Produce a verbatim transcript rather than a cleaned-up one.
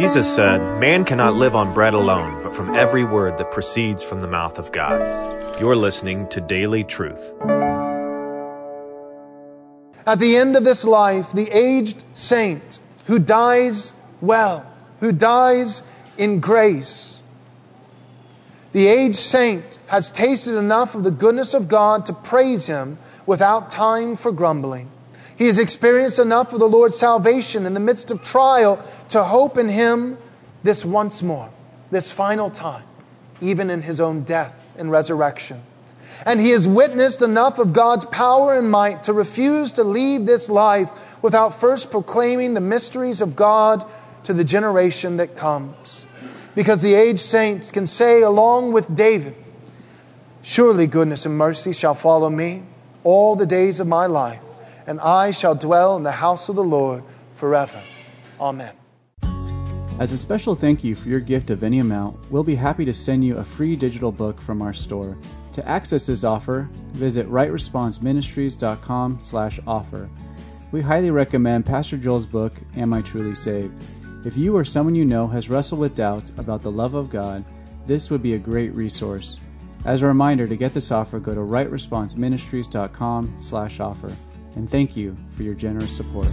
Jesus said, "Man cannot live on bread alone, but from every word that proceeds from the mouth of God." You're listening to Daily Truth. At the end of this life, the aged saint who dies well, who dies in grace, the aged saint has tasted enough of the goodness of God to praise Him without time for grumbling. He has experienced enough of the Lord's salvation in the midst of trial to hope in Him this once more, this final time, even in His own death and resurrection. And he has witnessed enough of God's power and might to refuse to leave this life without first proclaiming the mysteries of God to the generation that comes. Because the aged saints can say along with David, "Surely goodness and mercy shall follow me all the days of my life, and I shall dwell in the house of the Lord forever. Amen." As a special thank you for your gift of any amount, we'll be happy to send you a free digital book from our store. To access this offer, visit right response ministries dot com slash offer. We highly recommend Pastor Joel's book, Am I Truly Saved? If you or someone you know has wrestled with doubts about the love of God, this would be a great resource. As a reminder, to get this offer, go to right response ministries dot com slash offer. And thank you for your generous support.